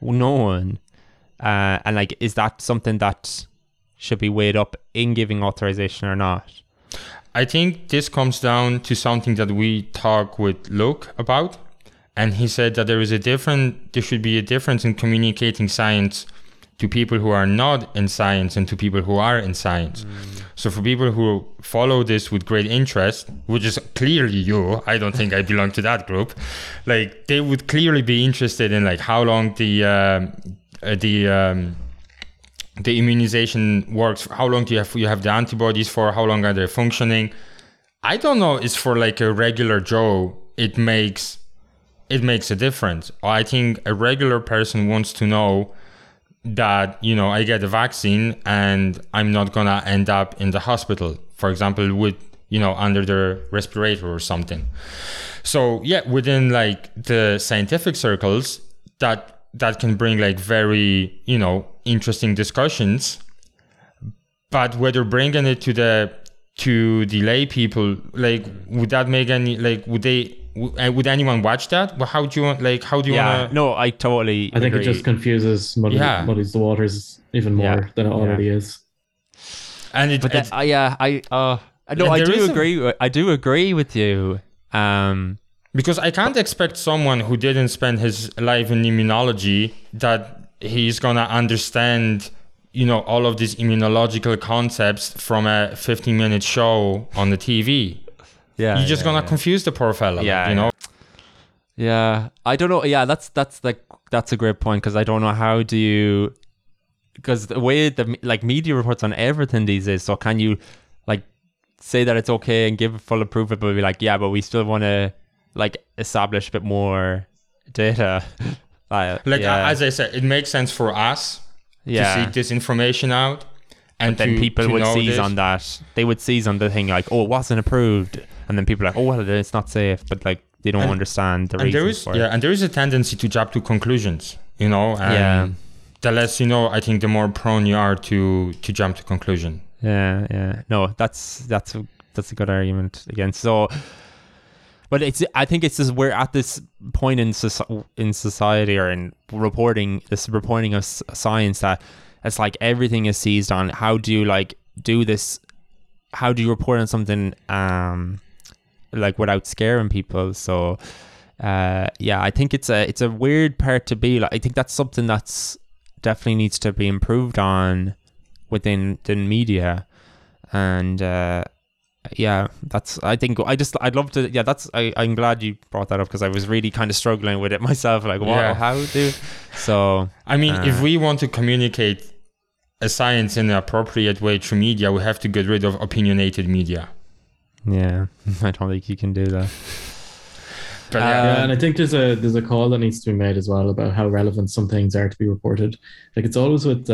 known? And like, is that something that should be weighed up in giving authorization or not? I think this comes down to something that we talk with Luke about. And he said that there should be a difference in communicating science to people who are not in science and to people who are in science. Mm. So for people who follow this with great interest, which is clearly you, I don't think I belong to that group, like they would clearly be interested in like how long the immunization works, how long do you have the antibodies for, how long are they functioning. I don't know, it's for like a regular Joe, it makes a difference. I think a regular person wants to know that, you know, I get a vaccine and I'm not gonna end up in the hospital, for example, with, you know, under the respirator or something. So yeah, within like the scientific circles, that can bring like very, you know, interesting discussions. But whether bringing it to the lay people, like, would that make any, like, would anyone watch that? Well, how do you want to... No, I totally agree. I think it just confuses, muddies the waters even more than it already is. And I do agree with you. Because I can't expect someone who didn't spend his life in immunology that he's going to understand, you know, all of these immunological concepts from a 15-minute show on the TV. Yeah, you're just gonna confuse the poor fella. Yeah, you know. Yeah, I don't know. Yeah, that's a great point, because I don't know because the way the like media reports on everything these days. So can you like say that it's okay and give full approval, but be like, yeah, but we still want to like establish a bit more data. As I said, it makes sense for us to seek this information out, and then people would seize on that. They would seize on the thing like, oh, it wasn't approved. And then people are like, oh, well, it's not safe, but like they don't understand the reasons for it. Yeah, and there is a tendency to jump to conclusions, you know. The less you know, I think the more prone you are to jump to conclusion. Yeah, yeah. No, that's a good argument again. So, but I think it's just we're at this point in society or in reporting, this reporting of science that it's like everything is seized on. How do you like do this? How do you report on something like without scaring people? So I think it's a weird part to be like. I think that's something that's definitely needs to be improved on within the media, and that's. I think I'd love to. Yeah, that's. I'm glad you brought that up, because I was really kind of struggling with it myself. Like, wow, how do? So I mean, if we want to communicate a science in an appropriate way through media, we have to get rid of opinionated media. Yeah, I don't think you can do that. But and I think there's a call that needs to be made as well about how relevant some things are to be reported. Like, it's always with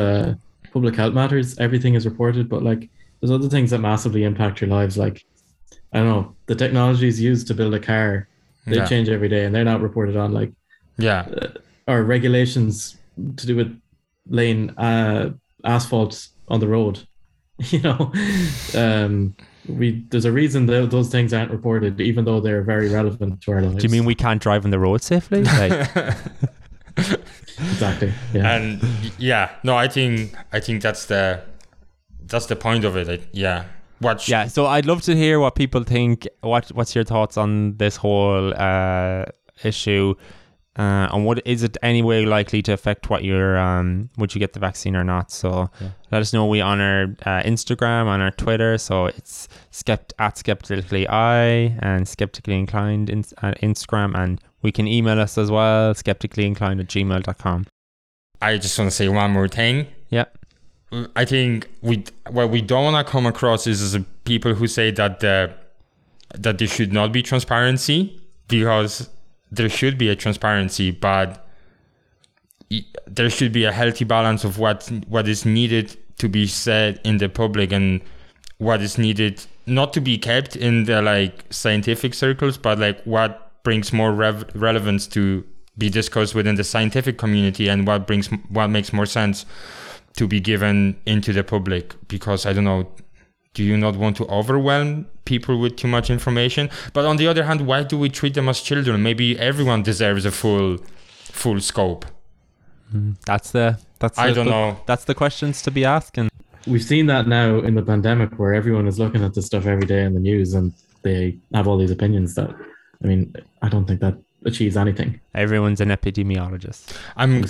public health matters, everything is reported, but like there's other things that massively impact your lives. Like, I don't know, the technologies used to build a car, they change every day and they're not reported on. Like, or regulations to do with laying asphalt on the road. You know, there's a reason that those things aren't reported, even though they're very relevant to our lives. Do you mean we can't drive on the road safely? Like... Exactly. Yeah. And I think that's the. That's the point of it. So I'd love to hear what people think. What's your thoughts on this whole issue? and what is it anyway likely to affect what your would you get the vaccine or not? So yeah. Let us know. We on our Instagram, on our Twitter, so it's @skepticallyI and Skeptically Inclined at Instagram, and we can email us as well, skepticallyinclined@gmail.com. I just want to say one more thing. Yeah. I think what we don't want to come across is people who say that there should not be transparency, because there should be a transparency, but there should be a healthy balance of what is needed to be said in the public and what is needed not to be kept in the scientific circles, but what brings more relevance to be discussed within the scientific community, and what makes more sense to be given into the public. Because I don't know, do you not want to overwhelm people with too much information? But on the other hand, why do we treat them as children? Maybe everyone deserves a full scope. That's the questions to be asking. We've seen that now in the pandemic, where everyone is looking at this stuff every day in the news, and they have all these opinions that, I mean, I don't think that achieves anything. Everyone's an epidemiologist. I'm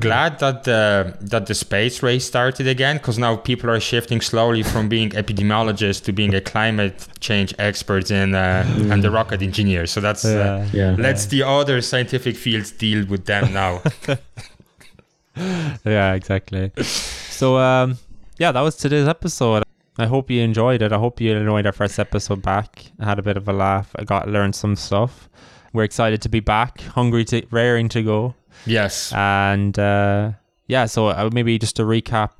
glad that the space race started again, because now people are shifting slowly from being epidemiologists to being a climate change expert and the rocket engineer. So that's the other scientific fields deal with them now. Yeah, exactly. So that was today's episode. I hope you enjoyed it. I hope you enjoyed our first episode back. I had a bit of a laugh. I learned some stuff. We're excited to be back, raring to go. Yes. And so maybe just to recap,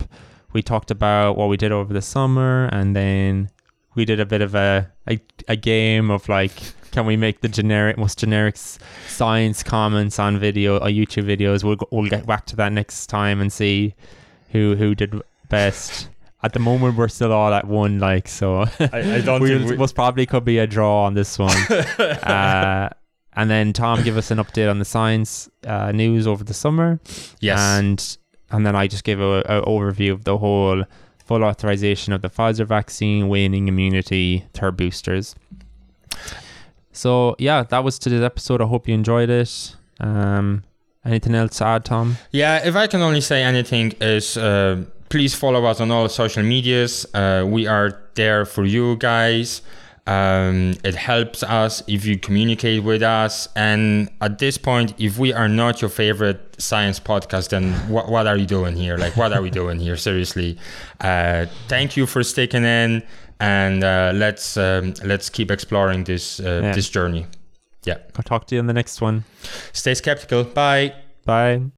we talked about what we did over the summer, and then we did a bit of a game of can we make the most generic science comments on video or YouTube videos? We'll get back to that next time and see who did best. At the moment, we're still all at one, so I don't think most probably could be a draw on this one. And then Tom give us an update on the science news over the summer. Yes. And then I just gave an overview of the whole full authorization of the Pfizer vaccine, waning immunity, third boosters. So yeah, that was today's episode. I hope you enjoyed it. Anything else to add, Tom? Yeah, if I can only say anything is please follow us on all social medias. We are there for you guys. It helps us if you communicate with us, and at this point, if we are not your favorite science podcast, then what are you doing here? What are we doing here? Seriously. Thank you for sticking in, and let's keep exploring this journey. I'll talk to you in the next one. Stay skeptical. Bye.